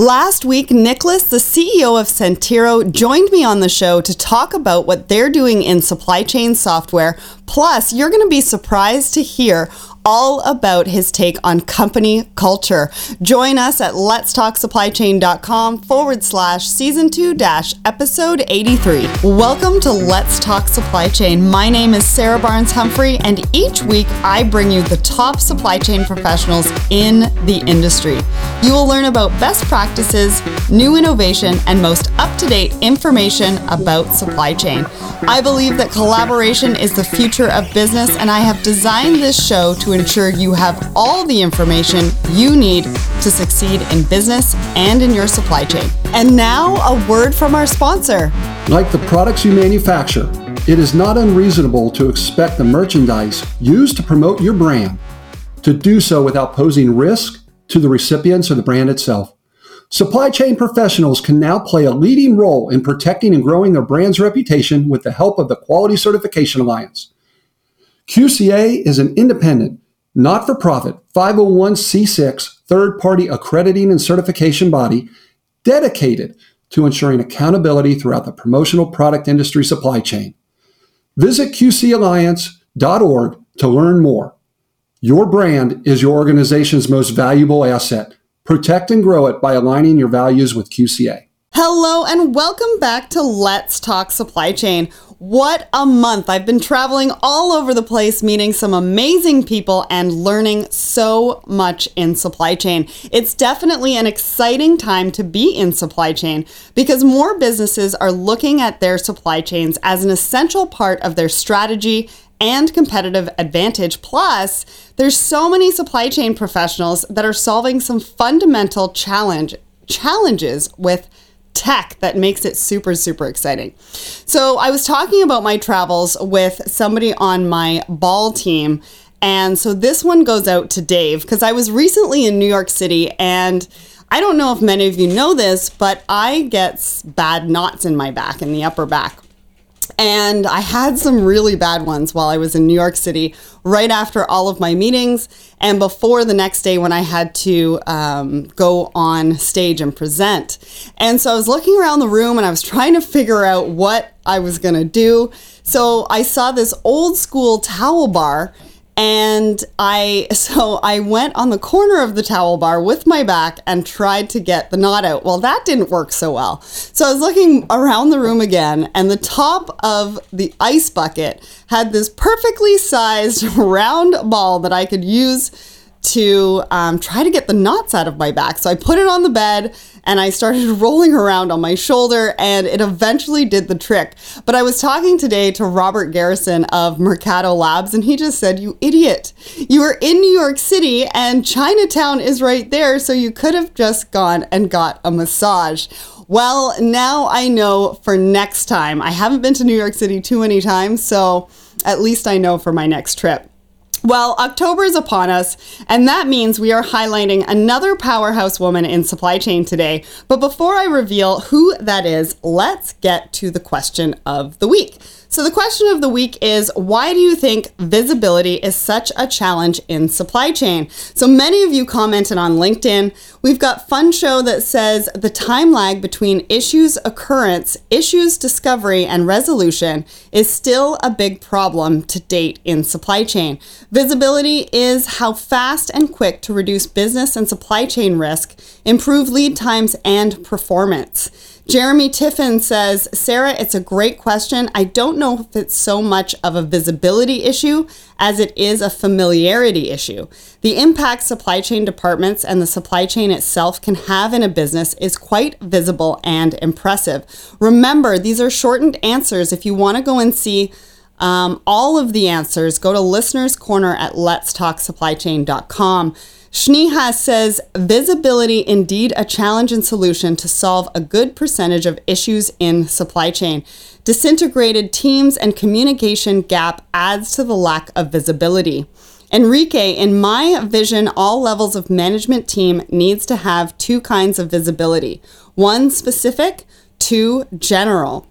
Last week, Nicholas, the CEO of Centiro, joined me on the show to talk about what they're doing in supply chain software. Plus, you're going to be surprised to hear all about his take on company culture. Join us at letstalksupplychain.com/season2-episode 83. Welcome to Let's Talk Supply Chain. My name is Sarah Barnes-Humphrey, and each week I bring you the top supply chain professionals in the industry. You will learn about best practices, new innovation, and most up-to-date information about supply chain. I believe that collaboration is the future of business, and I have designed this show to ensure you have all the information you need to succeed in business and in your supply chain. And now, a word from our sponsor. Like the products you manufacture, it is not unreasonable to expect the merchandise used to promote your brand to do so without posing risk to the recipients or the brand itself. Supply chain professionals can now play a leading role in protecting and growing their brand's reputation with the help of the Quality Certification Alliance. QCA is an independent, not-for-profit, 501c6 third-party accrediting and certification body dedicated to ensuring accountability throughout the promotional product industry supply chain. Visit QCAlliance.org to learn more. Your brand is your organization's most valuable asset. Protect and grow it by aligning your values with QCA. Hello and welcome back to Let's Talk Supply Chain. What a month. I've been traveling all over the place, meeting some amazing people and learning so much in supply chain. It's definitely an exciting time to be in supply chain because more businesses are looking at their supply chains as an essential part of their strategy and competitive advantage. Plus, there's so many supply chain professionals that are solving some fundamental challenges with tech that makes it super exciting. So I was talking about my travels with somebody on my ball team, and so this one goes out to Dave because I was recently in New York City, and I don't know if many of you know this, but I get bad knots in my back, in the upper back. And I had some really bad ones while I was in New York City right after all of my meetings and before the next day when I had to go on stage and present. And so I was looking around the room and I was trying to figure out what I was going to do. So I saw this old school towel bar, and I went on the corner of the towel bar with my back and tried to get the knot out. Well, that didn't work so well. So I was looking around the room again, and the top of the ice bucket had this perfectly sized round ball that I could use to try to get the knots out of my back. So I put it on the bed and I started rolling around on my shoulder, and it eventually did the trick. But I was talking today to Robert Garrison of Mercado Labs, and he just said, "You idiot, you were in New York City and Chinatown is right there, so you could have just gone and got a massage." Well, now I know for next time. I haven't been to New York City too many times, so at least I know for my next trip. Well, October is upon us, and that means we are highlighting another powerhouse woman in supply chain today. But before I reveal who that is, let's get to the question of the week. So the question of the week is, why do you think visibility is such a challenge in supply chain? So many of you commented on LinkedIn. We've got Funshow that says the time lag between issues occurrence, issues discovery, and resolution is still a big problem to date in supply chain. Visibility is how fast and quick to reduce business and supply chain risk, improve lead times and performance. Jeremy Tiffin says, "Sarah, it's a great question. I don't know if it's so much of a visibility issue as it is a familiarity issue. The impact supply chain departments and the supply chain itself can have in a business is quite visible and impressive." Remember, these are shortened answers. If you want to go and see all of the answers, go to Listener's Corner at letstalksupplychain.com. Schneeha says, "Visibility indeed a challenge and solution to solve a good percentage of issues in supply chain. Disintegrated teams and communication gap adds to the lack of visibility. Enrique, in my vision, all levels of management team needs to have two kinds of visibility. One specific, two general."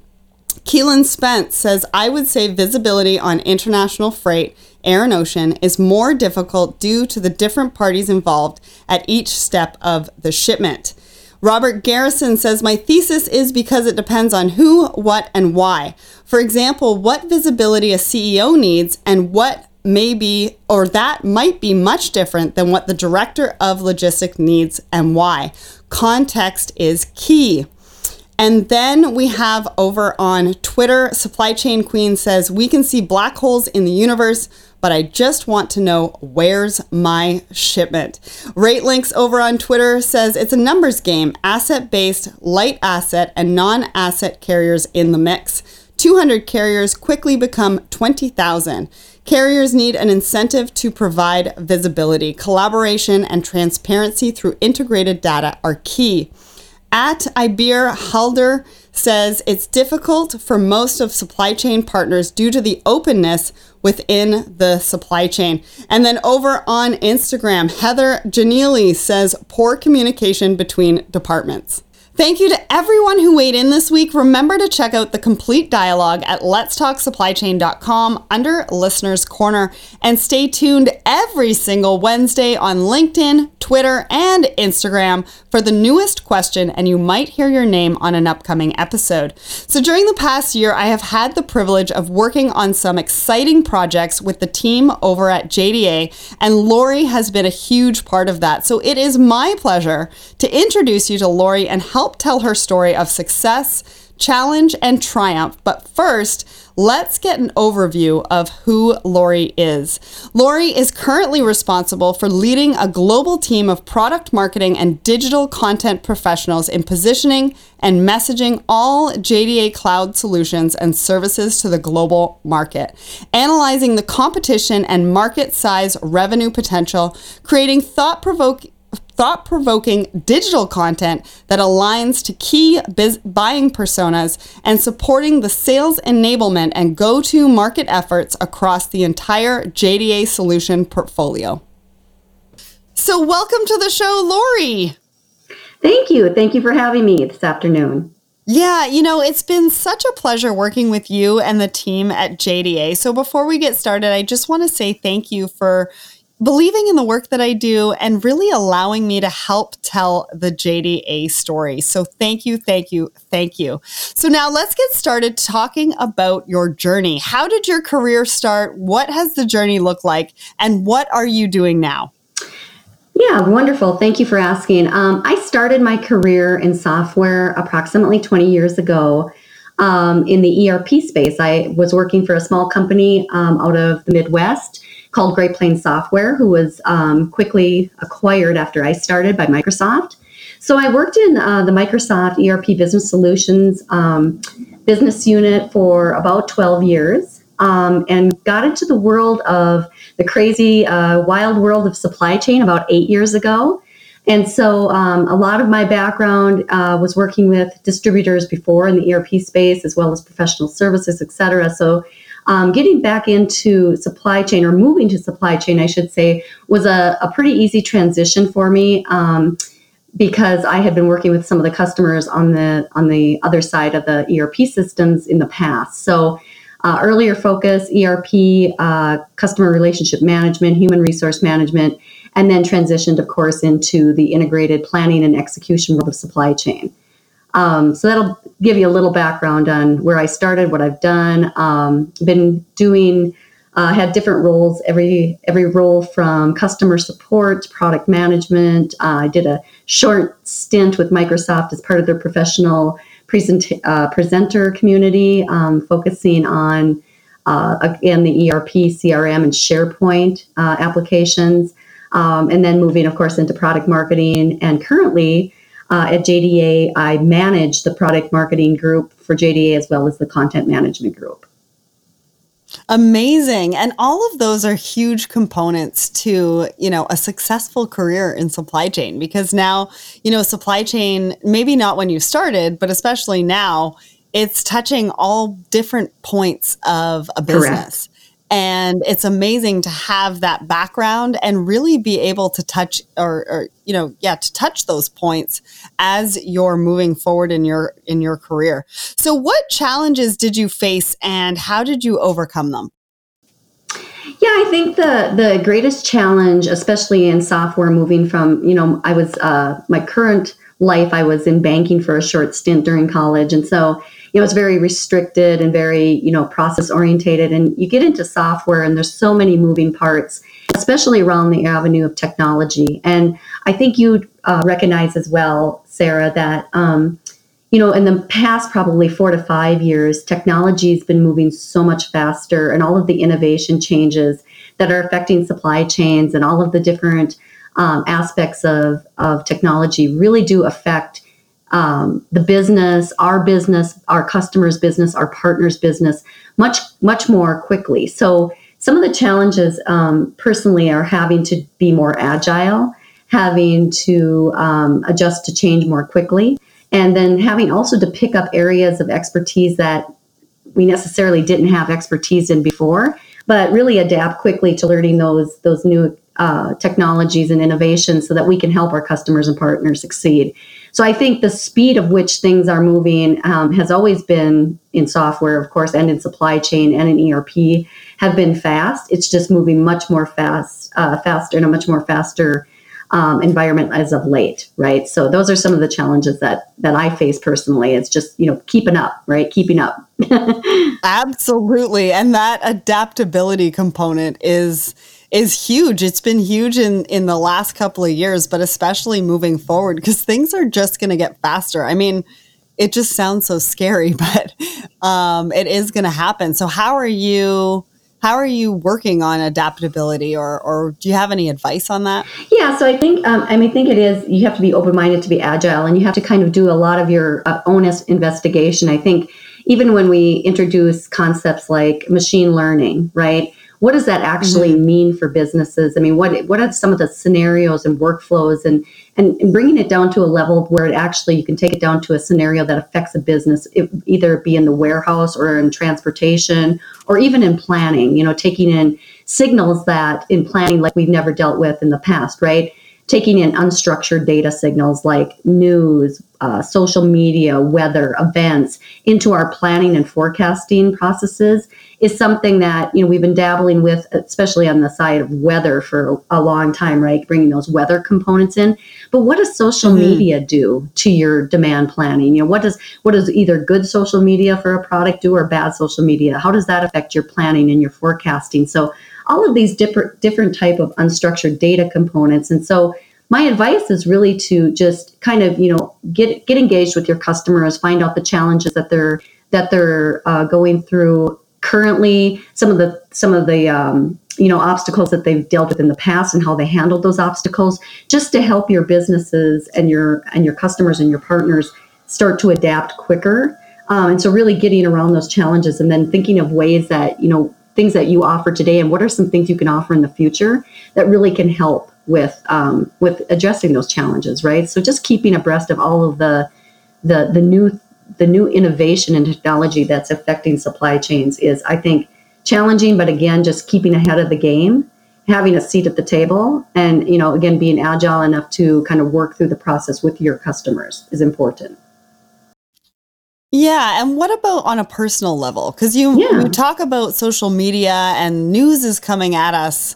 Keelan Spence says, "I would say visibility on international freight, air and ocean, is more difficult due to the different parties involved at each step of the shipment." Robert Garrison says, my thesis is because it depends on who, what, and why. For example, what visibility a CEO needs and what may be, or that might be much different than what the director of logistics needs and why. Context is key. And then we have over on Twitter, Supply Chain Queen says, we can see black holes in the universe, but I just want to know, where's my shipment? RateLinks over on Twitter says, it's a numbers game, asset-based, light asset, and non-asset carriers in the mix. 200 carriers quickly become 20,000. Carriers need an incentive to provide visibility. Collaboration and transparency through integrated data are key. At Iber Halder says, it's difficult for most of supply chain partners due to the openness within the supply chain. And then over on Instagram, Heather Janili says, poor communication between departments. Thank you to everyone who weighed in this week. Remember to check out the complete dialogue at letstalksupplychain.com under Listener's Corner, and stay tuned every single Wednesday on LinkedIn, Twitter, and Instagram for the newest question, and you might hear your name on an upcoming episode. So during the past year, I have had the privilege of working on some exciting projects with the team over at JDA, and Lori has been a huge part of that. So it is my pleasure to introduce you to Lori and help tell her story of success, challenge, and triumph. But first, let's get an overview of who Lori is. Lori is currently responsible for leading a global team of product marketing and digital content professionals in positioning and messaging all JDA cloud solutions and services to the global market, analyzing the competition and market size revenue potential, creating thought-provoking digital content that aligns to key buying personas, and supporting the sales enablement and go-to-market efforts across the entire JDA solution portfolio. So welcome to the show, Lori. Thank you. Thank you for having me this afternoon. Yeah, you know, it's been such a pleasure working with you and the team at JDA. So before we get started, I just want to say thank you for believing in the work that I do and really allowing me to help tell the JDA story. So thank you, thank you, thank you. So now let's get started talking about your journey. How did your career start? What has the journey looked like? And what are you doing now? Yeah, wonderful. Thank you for asking. I started my career in software approximately 20 years ago in the ERP space. I was working for a small company out of the Midwest called Great Plains Software, who was quickly acquired after I started by Microsoft. So I worked in the Microsoft ERP Business Solutions business unit for about 12 years and got into the world of the crazy, wild world of supply chain about 8 years ago. And so a lot of my background was working with distributors before in the ERP space, as well as professional services, et cetera. So getting back into supply chain, or moving to supply chain, I should say, was a pretty easy transition for me because I had been working with some of the customers on the other side of the ERP systems in the past. So earlier focus, ERP, customer relationship management, human resource management, and then transitioned, of course, into the integrated planning and execution world of supply chain. So that'll give you a little background on where I started, what I've done, been doing, had different roles, every role from customer support, product management. I did a short stint with Microsoft as part of their professional presenter community, focusing on, again, the ERP, CRM, and SharePoint applications, and then moving, of course, into product marketing. And currently, at JDA, I manage the product marketing group for JDA as well as the content management group. Amazing. And all of those are huge components to, you know, a successful career in supply chain, because now, you know, supply chain, maybe not when you started, but especially now, it's touching all different points of a business. Correct. And it's amazing to have that background and really be able to touch touch those points as you're moving forward in your career. So what challenges did you face and how did you overcome them? Yeah, I think the greatest challenge, especially in software, moving from, you know, I was my current life. I was in banking for a short stint during college. And so, you know, it's very restricted and very, you know, process orientated. And you get into software and there's so many moving parts, especially around the avenue of technology. And I think you recognize as well, Sarah, that, you know, in the past probably 4 to 5 years, technology has been moving so much faster, and all of the innovation changes that are affecting supply chains and all of the different aspects of technology really do affect the business, our customers' business, our partners' business much, much more quickly. So some of the challenges personally are having to be more agile, having to adjust to change more quickly, and then having also to pick up areas of expertise that we necessarily didn't have expertise in before, but really adapt quickly to learning those new technologies and innovations so that we can help our customers and partners succeed. So I think the speed of which things are moving has always been in software, of course, and in supply chain and in ERP have been fast. It's just moving much more faster in a much more faster environment as of late, right? So those are some of the challenges that I face personally. It's just, you know, keeping up, right? Keeping up. Absolutely. And that adaptability component is huge. It's been huge in the last couple of years, but especially moving forward, because things are just going to get faster. I mean, it just sounds so scary, but it is going to happen. So how are you working on adaptability, or do you have any advice on that? Yeah, so I think it is, you have to be open-minded to be agile, and you have to kind of do a lot of your own investigation. I think even when we introduce concepts like machine learning, right? What does that actually mean for businesses? I mean, what are some of the scenarios and workflows, and bringing it down to a level where it actually, you can take it down to a scenario that affects a business, either be in the warehouse or in transportation or even in planning, you know, taking in signals that in planning, like we've never dealt with in the past, right? Taking in unstructured data signals like news, social media, weather, events into our planning and forecasting processes is something that, you know, we've been dabbling with, especially on the side of weather for a long time, right? Bringing those weather components in. But what does social media do to your demand planning? You know, what does either good social media for a product do, or bad social media? How does that affect your planning and your forecasting? So all of these different type of unstructured data components. And so my advice is really to just kind of, you know, get engaged with your customers, find out the challenges that they're going through currently, some of the you know, obstacles that they've dealt with in the past and how they handled those obstacles, just to help your businesses and your customers and your partners start to adapt quicker. And so really getting around those challenges, and then thinking of ways that, you know, things that you offer today, and what are some things you can offer in the future that really can help with addressing those challenges, right? So just keeping abreast of all of the new innovation and technology that's affecting supply chains is, I think, challenging, but again, just keeping ahead of the game, having a seat at the table, and, you know, again, being agile enough to kind of work through the process with your customers is important. Yeah. And what about on a personal level? Because you talk about social media and news is coming at us,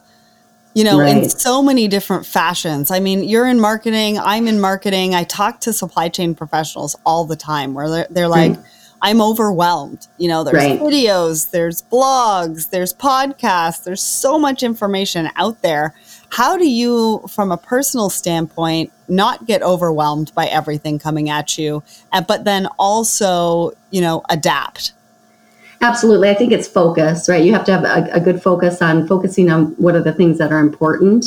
you know, right, in so many different fashions. I mean, you're in marketing, I'm in marketing. I talk to supply chain professionals all the time where they're like, I'm overwhelmed. You know, there's videos, there's blogs, there's podcasts, there's so much information out there. How do you, from a personal standpoint, not get overwhelmed by everything coming at you, but then also, you know, adapt? Absolutely. I think it's focus, right? You have to have a good focus on focusing on what are the things that are important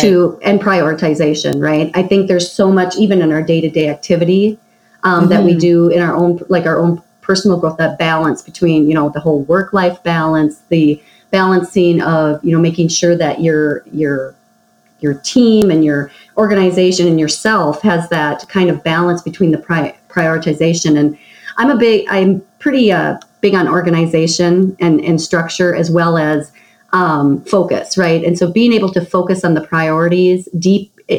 to, and prioritization, right? I think there's so much, even in our day-to-day activity that we do in our own, like our own personal growth, that balance between, you know, the whole work-life balance, the balancing of, you know, making sure that your team and your organization and yourself has that kind of balance between the prioritization. And I'm pretty big on organization and structure, as well as focus, right? And so being able to focus on the priorities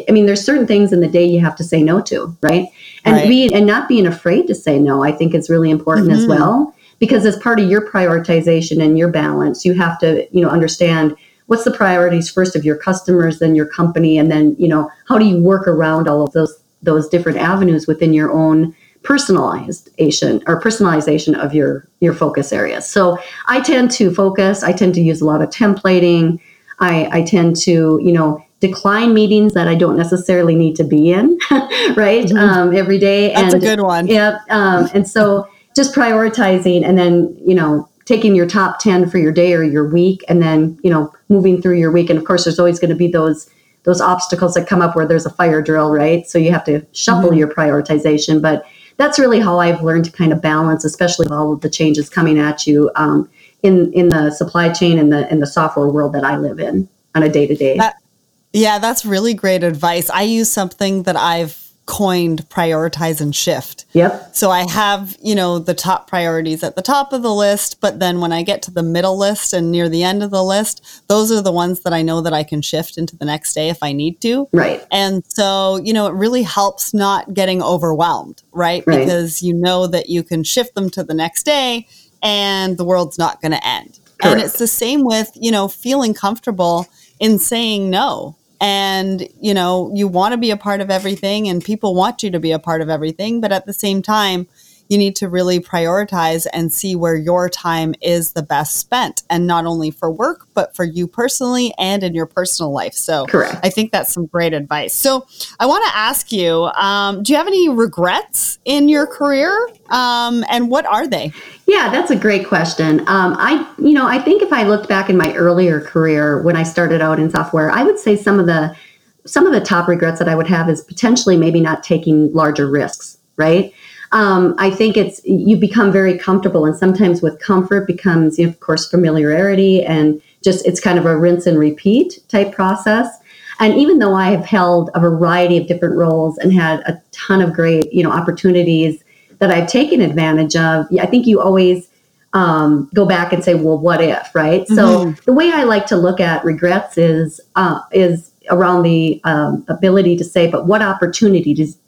there's certain things in the day you have to say no to, right? And not being afraid to say no, I think, is really important as well, because as part of your prioritization and your balance, you have to, you know, understand what's the priorities first of your customers, then your company, and then, you know, how do you work around all of those those different avenues within your own personalization of your focus areas. So I tend to focus, I tend to use a lot of templating. I tend to, decline meetings that I don't necessarily need to be in, right? Mm-hmm. Every day. That's a good one. Yep. And so just prioritizing and then, taking your top 10 for your day or your week and then, moving through your week. And of course, there's always going to be those obstacles that come up where there's a fire drill, right? So you have to shuffle mm-hmm. your prioritization. But that's really how I've learned to kind of balance, especially with all of the changes coming at you in the supply chain and the software world that I live in on a day-to-day. Yeah, that's really great advice. I use something that I've coined prioritize and shift. Yep. So I have, the top priorities at the top of the list, but then when I get to the middle list and near the end of the list, those are the ones that I know that I can shift into the next day if I need to. Right. And so, it really helps not getting overwhelmed, right? Because you know that you can shift them to the next day and the world's not going to end. Correct. And it's the same with, feeling comfortable in saying no. And, you want to be a part of everything and people want you to be a part of everything. But at the same time, you need to really prioritize and see where your time is the best spent. And not only for work, but for you personally and in your personal life. So correct. I think that's some great advice. So I want to ask you, do you have any regrets in your career? And what are they? Yeah, that's a great question. I think if I looked back in my earlier career when I started out in software, I would say some of the top regrets that I would have is potentially maybe not taking larger risks, right? I think you become very comfortable, and sometimes with comfort becomes, of course, familiarity, and just it's kind of a rinse and repeat type process. And even though I have held a variety of different roles and had a ton of great, opportunities that I've taken advantage of, I think you always go back and say, well, what if, right? Mm-hmm. So the way I like to look at regrets is around the ability to say, but what opportunities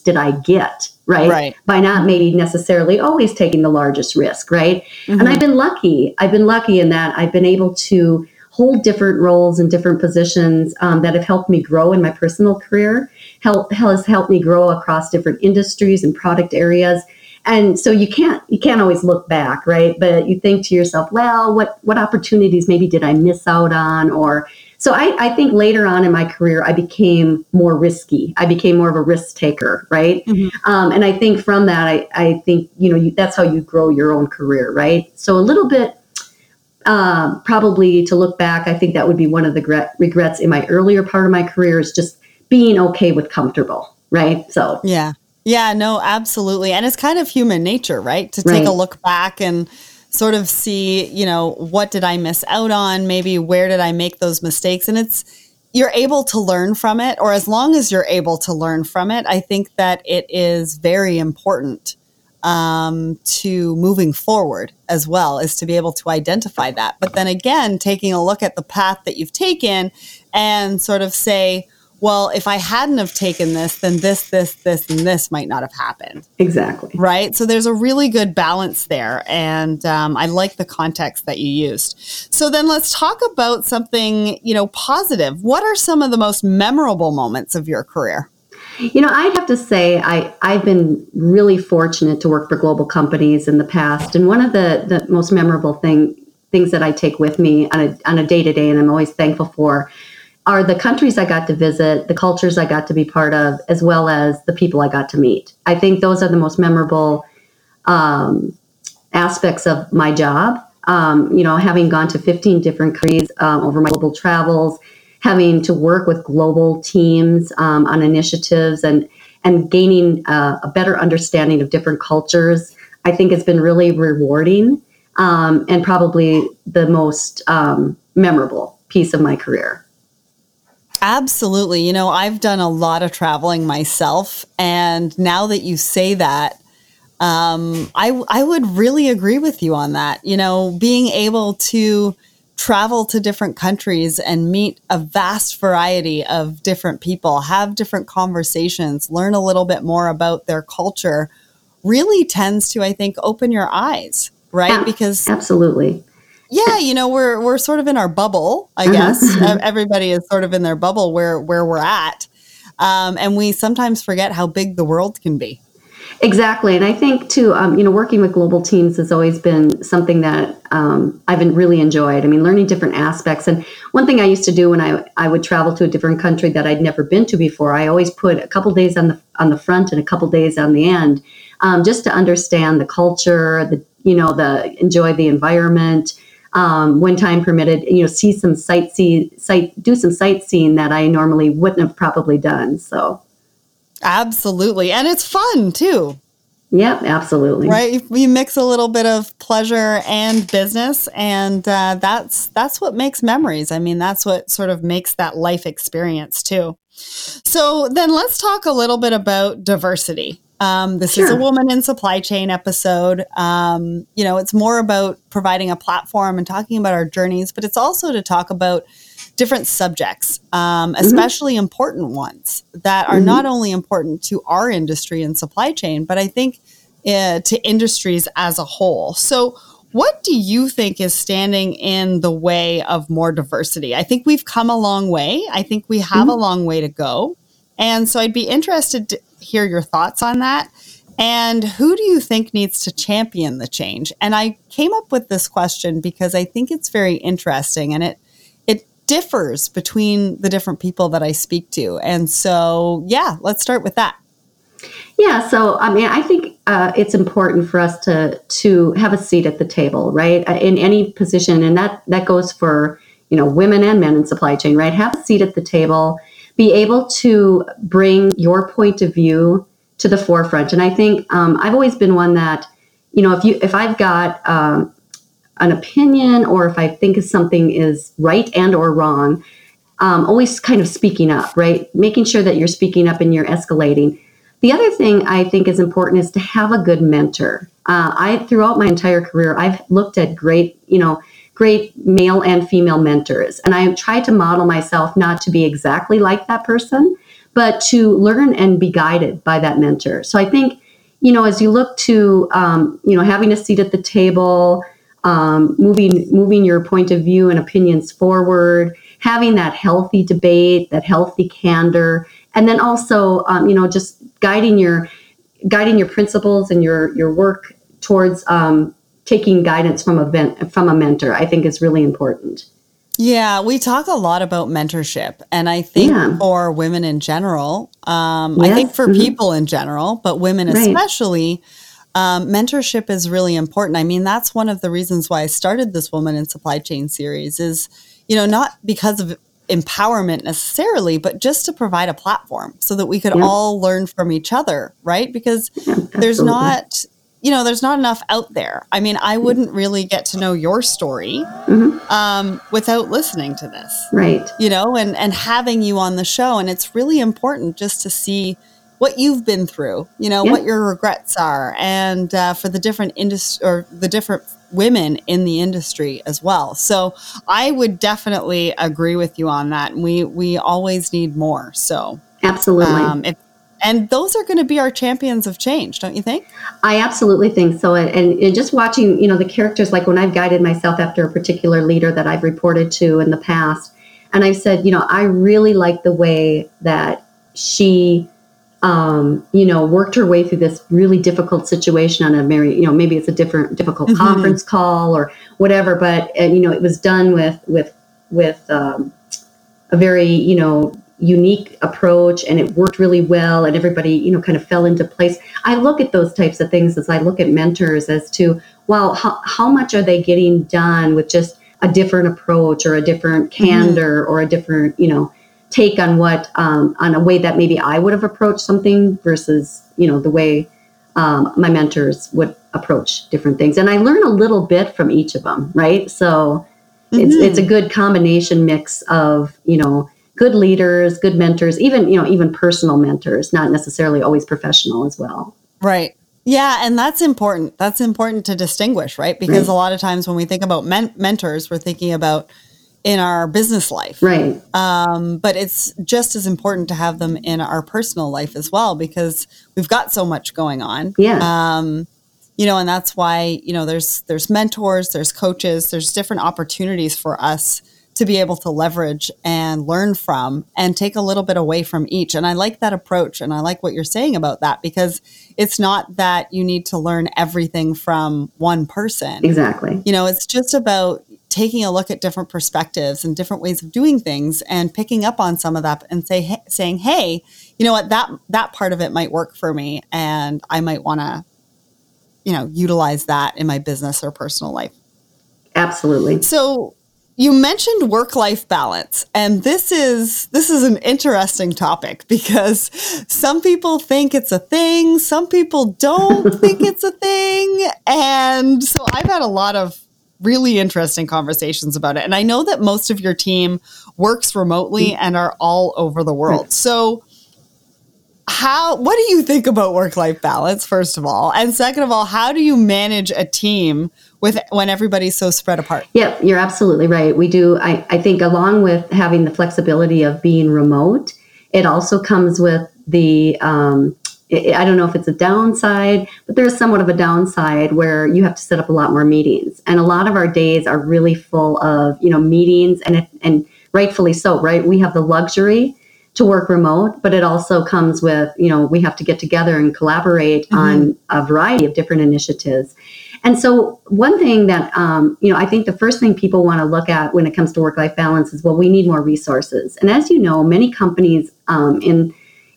did I get, right? By not maybe necessarily always taking the largest risk, right? Mm-hmm. And I've been lucky in that I've been able to hold different roles and different positions that have helped me grow in my personal career, has helped me grow across different industries and product areas. And so you can't always look back, right? But you think to yourself, well, what opportunities maybe did I miss out on? Or so I think later on in my career, I became more risky. I became more of a risk taker, right? Mm-hmm. And I think from that, I think, that's how you grow your own career, right? So a little bit, probably to look back, I think that would be one of the regrets in my earlier part of my career is just being okay with comfortable, right? So yeah. Yeah, no, absolutely. And it's kind of human nature, right? To take a look back and sort of see, what did I miss out on? Maybe where did I make those mistakes? And you're able to learn from it, or as long as you're able to learn from it, I think that it is very important to moving forward as well, is to be able to identify that. But then again, taking a look at the path that you've taken and sort of say, well, if I hadn't have taken this, then this, and this might not have happened. Exactly. Right? So there's a really good balance there. And I like the context that you used. So then let's talk about something, positive. What are some of the most memorable moments of your career? I'd have to say I've been really fortunate to work for global companies in the past. And one of the most memorable things that I take with me on a day-to-day, and I'm always thankful for, are the countries I got to visit, the cultures I got to be part of, as well as the people I got to meet. I think those are the most memorable aspects of my job. Having gone to 15 different countries over my global travels, having to work with global teams on initiatives and gaining a better understanding of different cultures, I think has been really rewarding and probably the most memorable piece of my career. Absolutely. I've done a lot of traveling myself. And now that you say that, I would really agree with you on that. Being able to travel to different countries and meet a vast variety of different people, have different conversations, learn a little bit more about their culture really tends to, I think, open your eyes, right? Yeah, because absolutely. Yeah, we're sort of in our bubble, I guess. Everybody is sort of in their bubble where we're at. And we sometimes forget how big the world can be. Exactly. And I think, too, working with global teams has always been something that I've really enjoyed. I mean, learning different aspects. And one thing I used to do when I would travel to a different country that I'd never been to before, I always put a couple days on the front and a couple days on the end, just to understand the culture, enjoy the environment, when time permitted, do some sightseeing that I normally wouldn't have probably done. So. Absolutely. And it's fun too. Yep, absolutely. Right? You mix a little bit of pleasure and business, and that's what makes memories. I mean, that's what sort of makes that life experience too. So then let's talk a little bit about diversity. This Sure. is a Woman in Supply Chain episode. It's more about providing a platform and talking about our journeys, but it's also to talk about different subjects, especially mm-hmm. important ones that are mm-hmm. not only important to our industry and supply chain, but I think to industries as a whole. So what do you think is standing in the way of more diversity? I think we've come a long way. I think we have mm-hmm. a long way to go. And so I'd be interested to hear your thoughts on that. And who do you think needs to champion the change? And I came up with this question because I think it's very interesting, and it differs between the different people that I speak to. And so, yeah, let's start with that. Yeah. So, I mean, I think it's important for us to have a seat at the table, right? In any position. And that goes for, women and men in supply chain, right? Have a seat at the table, be able to bring your point of view to the forefront. And I think I've always been one that, if I've got an opinion, or if I think something is right and or wrong, always kind of speaking up, right? Making sure that you're speaking up and you're escalating. The other thing I think is important is to have a good mentor. Throughout my entire career, I've looked at great male and female mentors. And I try to model myself not to be exactly like that person, but to learn and be guided by that mentor. So I think, as you look to, having a seat at the table, moving your point of view and opinions forward, having that healthy debate, that healthy candor, and then also, just guiding your principles and your work towards taking guidance from a mentor, I think is really important. Yeah, we talk a lot about mentorship, and I think for women in general, yes. I think for mm-hmm. people in general, but women right. especially. Mentorship is really important. I mean, that's one of the reasons why I started this Woman in Supply Chain series is, not because of empowerment necessarily, but just to provide a platform so that we could all learn from each other, right? Because there's not enough out there. I mean, I wouldn't really get to know your story mm-hmm. Without listening to this, right? And having you on the show. And it's really important just to see what you've been through, what your regrets are, and for the different women in the industry as well. So I would definitely agree with you on that. And we always need more. So absolutely. And those are going to be our champions of change, don't you think? I absolutely think so. And just watching, the characters, like when I've guided myself after a particular leader that I've reported to in the past, and I've said, I really like the way that she worked her way through this really difficult situation on a very, maybe it's a difficult mm-hmm. conference call or whatever, but, it was done with a very, unique approach, and it worked really well, and everybody, kind of fell into place. I look at those types of things as I look at mentors as to, well, how much are they getting done with just a different approach or a different candor mm-hmm. or a different, take on what, on a way that maybe I would have approached something versus, the way my mentors would approach different things. And I learn a little bit from each of them, right? So mm-hmm. it's a good combination mix of, good leaders, good mentors, even personal mentors, not necessarily always professional as well. Right. Yeah. And that's important. That's important to distinguish, right? Because right. a lot of times when we think about mentors, we're thinking about in our business life. Right. But it's just as important to have them in our personal life as well, because we've got so much going on. Yeah. And that's why, there's mentors, there's coaches, there's different opportunities for us to be able to leverage and learn from and take a little bit away from each. And I like that approach. And I like what you're saying about that, because it's not that you need to learn everything from one person. Exactly. You know, it's just about taking a look at different perspectives and different ways of doing things and picking up on some of that and saying, hey, you know what, that part of it might work for me. And I might want to, you know, utilize that in my business or personal life. Absolutely. So, you mentioned work-life balance, and this is an interesting topic because some people think it's a thing, some people don't think it's a thing, and so I've had a lot of really interesting conversations about it. And I know that most of your team works remotely and are all over the world. So, what do you think about work-life balance, first of all? And second of all, how do you manage a team when everybody's so spread apart? Yeah, you're absolutely right. We do. I think along with having the flexibility of being remote, it also comes with the, I don't know if it's a downside, but there's somewhat of a downside where you have to set up a lot more meetings. And a lot of our days are really full of, you know, meetings and rightfully so, right? We have the luxury to work remote, but it also comes with, you know, we have to get together and collaborate on a variety of different initiatives. And so one thing that, you know, I think the first thing people want to look at when it comes to work-life balance is, well, we need more resources. And as you know, many companies in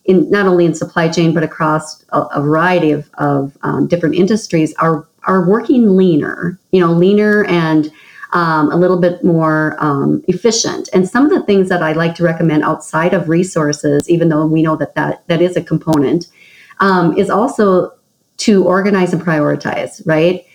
not only in supply chain, but across a variety of different industries are working leaner and a little bit more efficient. And some of the things that I like to recommend outside of resources, even though we know that is a component, is also to organize and prioritize, right?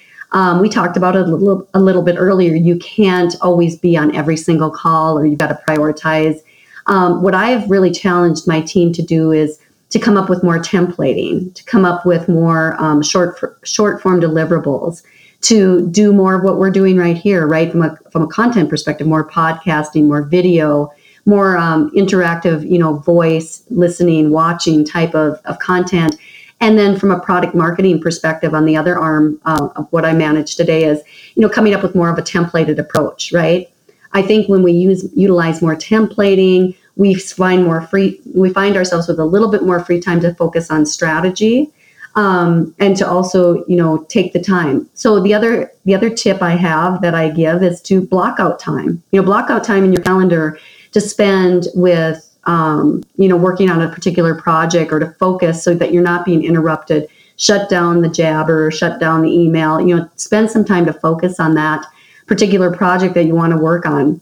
We talked about it a little bit earlier. You can't always be on every single call, or you've got to prioritize. What I've really challenged my team to do is to come up with more templating, to come up with more short form deliverables, to do more of what we're doing right here, right? From a content perspective, more podcasting, more video, more interactive, you know, voice, listening, watching type of content. And then from a product marketing perspective, on the other arm of what I manage today is, you know, coming up with more of a templated approach, right? I think when we utilize more templating, we find ourselves with a little bit more free time to focus on strategy. And to also, you know, take the time. So the other tip I have that I give is to block out time. You know, block out time in your calendar to spend with, you know, working on a particular project or to focus so that you're not being interrupted. Shut down the jabber, shut down the email. You know, spend some time to focus on that particular project that you want to work on.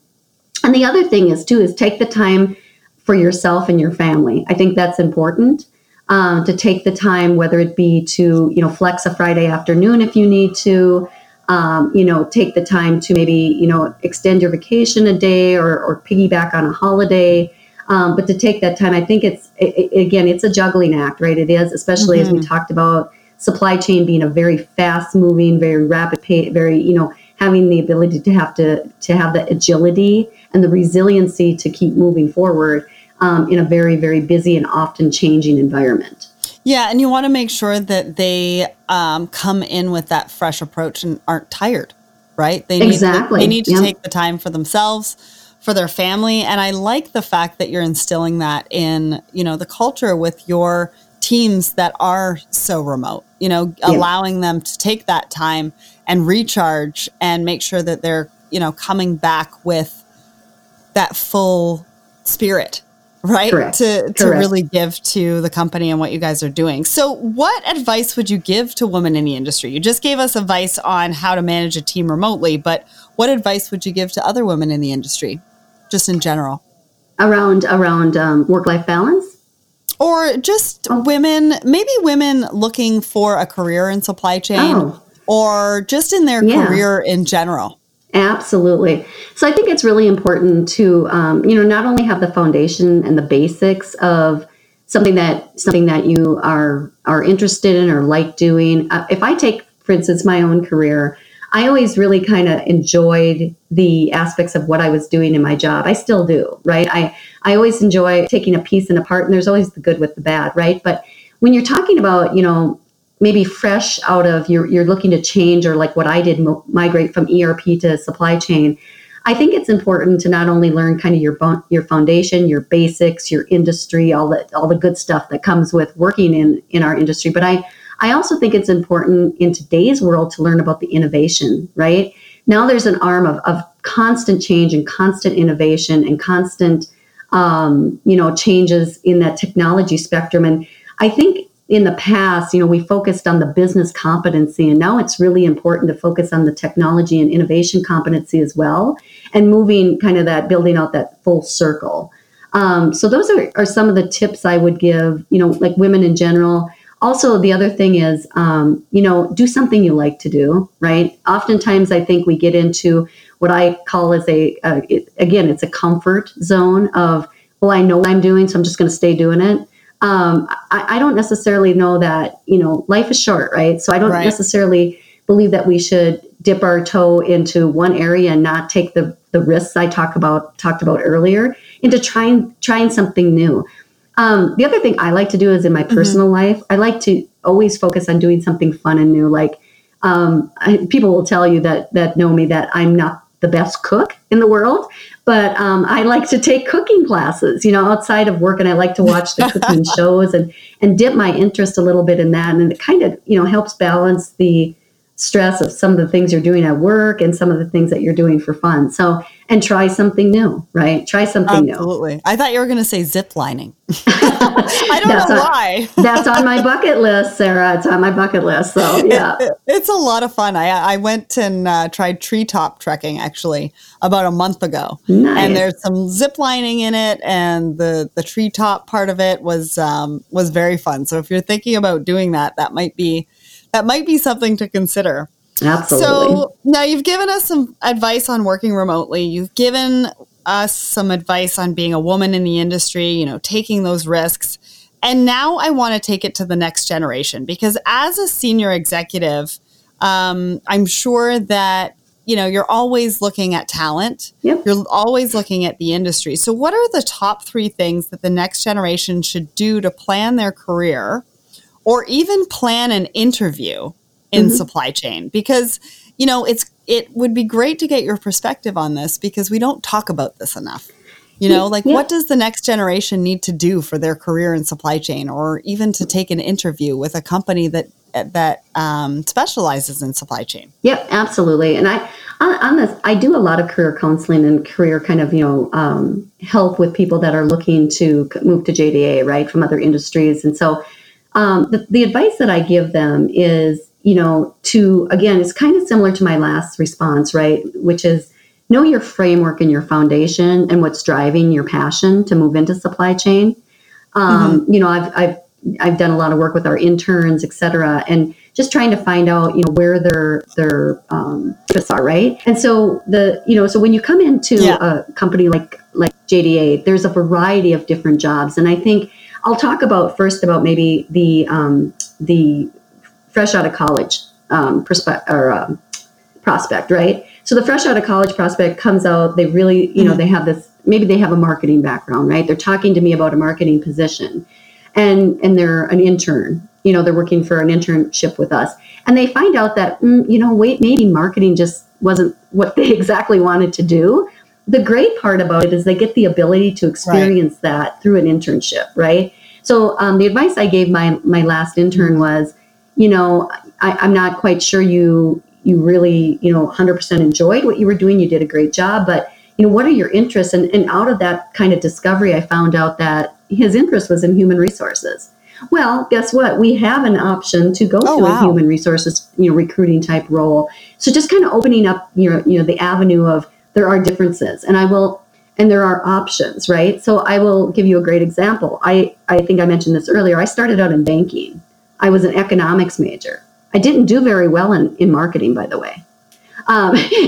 And the other thing is take the time for yourself and your family. I think that's important. To take the time, whether it be to, you know, flex a Friday afternoon if you need to, you know, take the time to maybe, you know, extend your vacation a day or piggyback on a holiday. But to take that time, I think it's a juggling act, right? It is, especially as we talked about supply chain being a very fast moving, very rapid pace, very, you know, having the ability to have the agility and the resiliency to keep moving forward. In a very, very busy and often changing environment. Yeah, and you want to make sure that they come in with that fresh approach and aren't tired, right? They need to take the time for themselves, for their family. And I like the fact that you're instilling that in, you know, the culture with your teams that are so remote, you know, allowing them to take that time and recharge and make sure that they're, you know, coming back with that full spirit. Right? To really give to the company and what you guys are doing. So what advice would you give to women in the industry? You just gave us advice on how to manage a team remotely, but what advice would you give to other women in the industry, just in general? Around work-life balance? Or just women looking for a career in supply chain or just in their career in general. Absolutely. So I think it's really important to, you know, not only have the foundation and the basics of something that you are interested in or like doing. If I take, for instance, my own career, I always really kind of enjoyed the aspects of what I was doing in my job. I still do, right? I always enjoy taking a piece and apart, and there's always the good with the bad, right? But when you're talking about, you know, maybe fresh out of you're looking to change, or like what I did, migrate from ERP to supply chain. I think it's important to not only learn kind of your foundation, your basics, your industry, all the good stuff that comes with working in our industry, but I also think it's important in today's world to learn about the innovation, right? Now there's an arm of constant change and constant innovation and constant changes in that technology spectrum. And I think in the past, we focused on the business competency, and now it's really important to focus on the technology and innovation competency as well, and moving kind of that, building out that full circle. So those are some of the tips I would give, like women in general. Also, the other thing is, do something you like to do, right? Oftentimes, I think we get into what I call as it's a comfort zone of, well, I know what I'm doing, so I'm just going to stay doing it. I don't necessarily know that, life is short, right? So I don't necessarily believe that we should dip our toe into one area and not take the risks I talked about earlier into trying something new. The other thing I like to do is in my personal life, I like to always focus on doing something fun and new. Like, people will tell you that know me that I'm not the best cook in the world, but I like to take cooking classes, outside of work, and I like to watch the cooking shows and dip my interest a little bit in that. And it kind of, helps balance the stress of some of the things you're doing at work and some of the things that you're doing for fun. So, and try something new, right? Try something new. Absolutely. I thought you were going to say zip lining. I don't know why. That's on my bucket list, Sarah. It's on my bucket list. So yeah, it's a lot of fun. I went and tried treetop trekking actually about a month ago. Nice. And there's some zip lining in it, and the treetop part of it was very fun. So if you're thinking about doing that, that might be something to consider. Absolutely. So now you've given us some advice on working remotely. You've given us some advice on being a woman in the industry, taking those risks. And now I want to take it to the next generation, because as a senior executive, I'm sure that, you're always looking at talent. Yep. You're always looking at the industry. So what are the top 3 things that the next generation should do to plan their career, or even plan an interview in supply chain? Because, it would be great to get your perspective on this, because we don't talk about this enough. What does the next generation need to do for their career in supply chain, or even to take an interview with a company that specializes in supply chain? Yep, absolutely. And I do a lot of career counseling and career kind of, help with people that are looking to move to JDA, right, from other industries. And so the advice that I give them is, it's kind of similar to my last response, right? Which is, know your framework and your foundation and what's driving your passion to move into supply chain. I've done a lot of work with our interns, et cetera, and just trying to find out, where their interests are, right? And so so when you come into a company like JDA, there's a variety of different jobs. And I think I'll talk about first about maybe the fresh out of college prospect, right? So the fresh out of college prospect comes out, they really, they have this, maybe they have a marketing background, right? They're talking to me about a marketing position, and they're an intern, they're working for an internship with us. And they find out that, maybe marketing just wasn't what they exactly wanted to do. The great part about it is they get the ability to experience that through an internship, right? So the advice I gave my last intern was, I'm not quite sure you really, 100% enjoyed what you were doing. You did a great job, but what are your interests? And out of that kind of discovery, I found out that his interest was in human resources. Well, guess what? We have an option to go to a human resources, recruiting type role. So just kind of opening up the avenue of there are differences, and there are options, right? So I will give you a great example. I think I mentioned this earlier. I started out in banking. I was an economics major. I didn't do very well in marketing, by the way,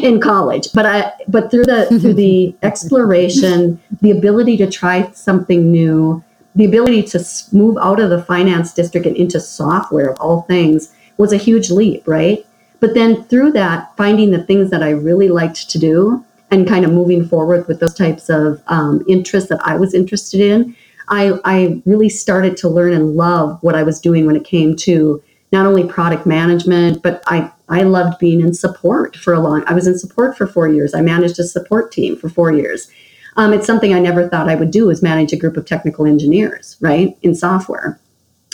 in college. But through the exploration, the ability to try something new, the ability to move out of the finance district and into software of all things was a huge leap, right? But then through that, finding the things that I really liked to do and kind of moving forward with those types of interests that I was interested in, I really started to learn and love what I was doing when it came to not only product management, but I I loved being in support for a long. I was in support for 4 years. I managed a support team for 4 years. It's something I never thought I would do, is manage a group of technical engineers, right, in software.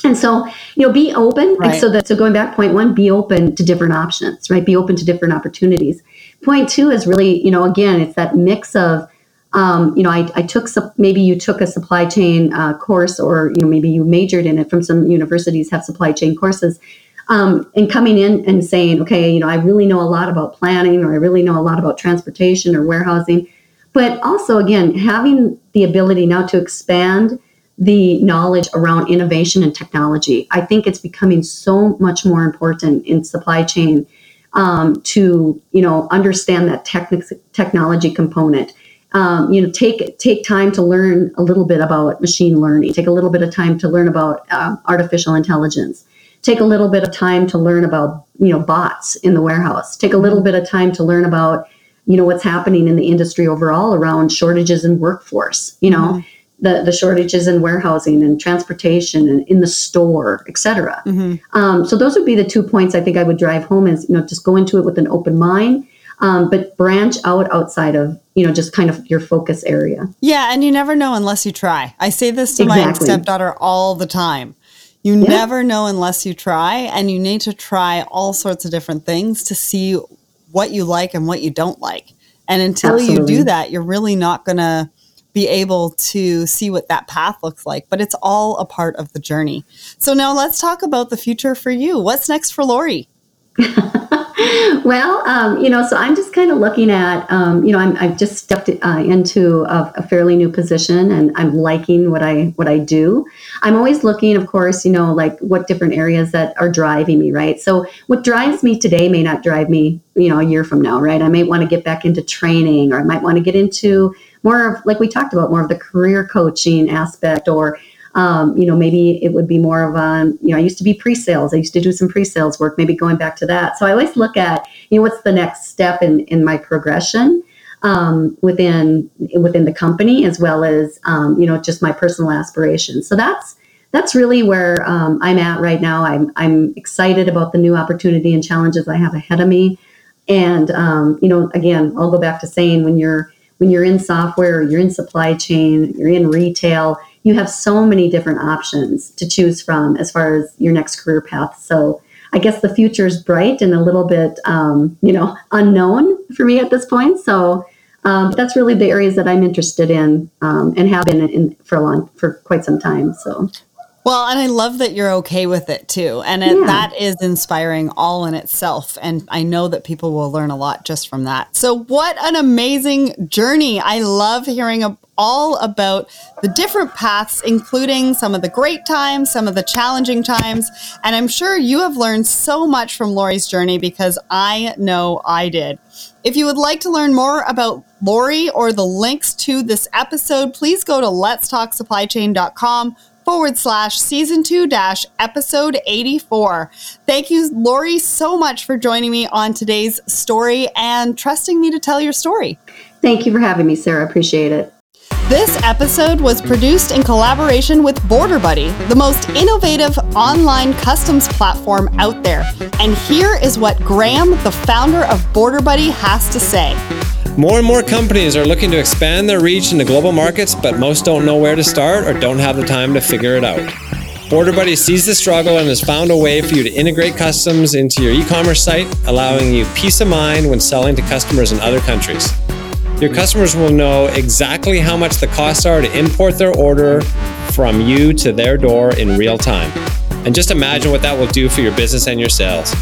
And so, you know, be open. Right. And so going back, point one, be open to different options, right? Be open to different opportunities. Point two is really, you know, again, it's that mix of, you know, I took some, maybe you took a supply chain course, or, you know, maybe you majored in it. From some universities have supply chain courses. And coming in and saying, okay, you know, I really know a lot about planning, or I really know a lot about transportation or warehousing. But also, again, having the ability now to expand the knowledge around innovation and technology. I think it's becoming so much more important in supply chain to, you know, understand that technology component. You know, take time to learn a little bit about machine learning. Take a little bit of time to learn about artificial intelligence. Take a little bit of time to learn about, you know, bots in the warehouse. Take a little bit of time to learn about, you know, what's happening in the industry overall around shortages in workforce, you know, mm-hmm. the shortages in warehousing and transportation and in the store, et cetera. Mm-hmm. So those would be the 2 points I think I would drive home is, you know, just go into it with an open mind. But branch out outside of, you know, just kind of your focus area. Yeah. And you never know unless you try. I say this to my stepdaughter all the time. You never know unless you try, and you need to try all sorts of different things to see what you like and what you don't like. And until you do that, you're really not going to be able to see what that path looks like, but it's all a part of the journey. So now let's talk about the future for you. What's next for Lori? Well, you know, so I'm just kind of looking at, you know, I've just stepped into a fairly new position, and I'm liking what I do. I'm always looking, of course, you know, like what different areas that are driving me, right? So what drives me today may not drive me, you know, a year from now, right? I might want to get back into training, or I might want to get into more of, like we talked about, more of the career coaching aspect, or you know, maybe it would be more of a, you know, I used to be pre-sales. I used to do some pre-sales work, maybe going back to that. So I always look at, you know, what's the next step in my progression within the company, as well as, you know, just my personal aspirations. So that's really where I'm at right now. I'm excited about the new opportunity and challenges I have ahead of me. And, you know, again, I'll go back to saying when you're in software, or you're in supply chain, you're in retail, you have so many different options to choose from as far as your next career path. So I guess the future is bright and a little bit, you know, unknown for me at this point. So that's really the areas that I'm interested in and have been in for quite some time. So. Well, and I love that you're okay with it too. And that is inspiring all in itself. And I know that people will learn a lot just from that. So what an amazing journey. I love hearing all about the different paths, including some of the great times, some of the challenging times. And I'm sure you have learned so much from Lori's journey, because I know I did. If you would like to learn more about Lori or the links to this episode, please go to letstalksupplychain.com/season2-episode 84. Thank you, Lori, so much for joining me on today's story and trusting me to tell your story. Thank you for having me, Sarah. Appreciate it. This episode was produced in collaboration with Border Buddy, the most innovative online customs platform out there. And here is what Graham, the founder of Border Buddy, has to say. More and more companies are looking to expand their reach into global markets, but most don't know where to start or don't have the time to figure it out. Border Buddy sees the struggle and has found a way for you to integrate customs into your e-commerce site, allowing you peace of mind when selling to customers in other countries. Your customers will know exactly how much the costs are to import their order from you to their door in real time. And just imagine what that will do for your business and your sales.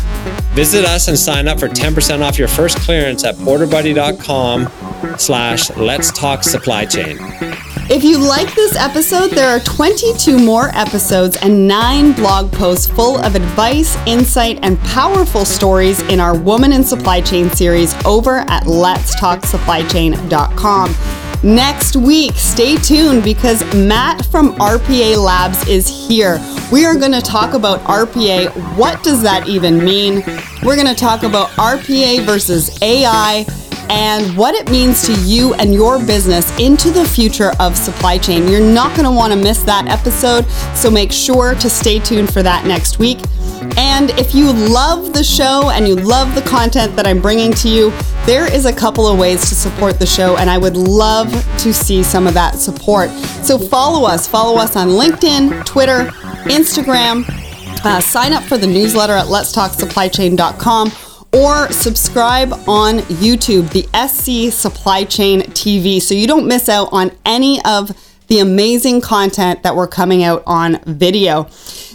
Visit us and sign up for 10% off your first clearance at PorterBuddy.com/LetsTalkSupplyChain. If you like this episode, there are 22 more episodes and 9 blog posts full of advice, insight, and powerful stories in our Woman in Supply Chain series over at LetsTalkSupplyChain.com. Next week, stay tuned, because Matt from RPA Labs is here. We are going to talk about RPA. What does that even mean? We're going to talk about RPA versus AI and what it means to you and your business into the future of supply chain. You're not going to want to miss that episode, so make sure to stay tuned for that next week. And if you love the show and you love the content that I'm bringing to you, there is a couple of ways to support the show, and I would love to see some of that support. So follow us on LinkedIn, Twitter, Instagram, sign up for the newsletter at letstalksupplychain.com, or subscribe on YouTube, the SC Supply Chain TV, so you don't miss out on any of the amazing content that we're coming out on video.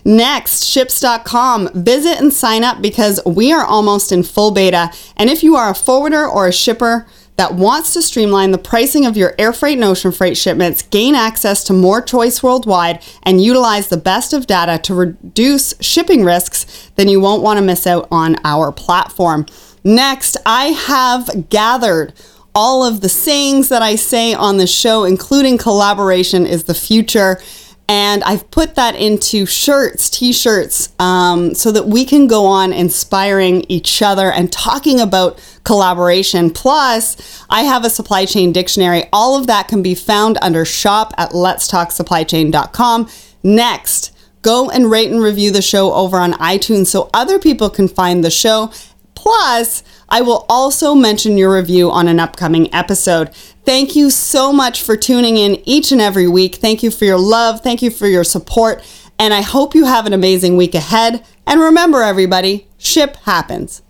Next, ships.com. Visit and sign up because we are almost in full beta. And if you are a forwarder or a shipper that wants to streamline the pricing of your air freight and ocean freight shipments, gain access to more choice worldwide, and utilize the best of data to reduce shipping risks, then you won't want to miss out on our platform. Next, I have gathered all of the sayings that I say on the show, including collaboration is the future. And I've put that into shirts, t-shirts, so that we can go on inspiring each other and talking about collaboration. Plus, I have a supply chain dictionary. All of that can be found under shop at letstalksupplychain.com. Next, go and rate and review the show over on iTunes so other people can find the show. Plus, I will also mention your review on an upcoming episode. Thank you so much for tuning in each and every week. Thank you for your love. Thank you for your support. And I hope you have an amazing week ahead. And remember, everybody, ship happens.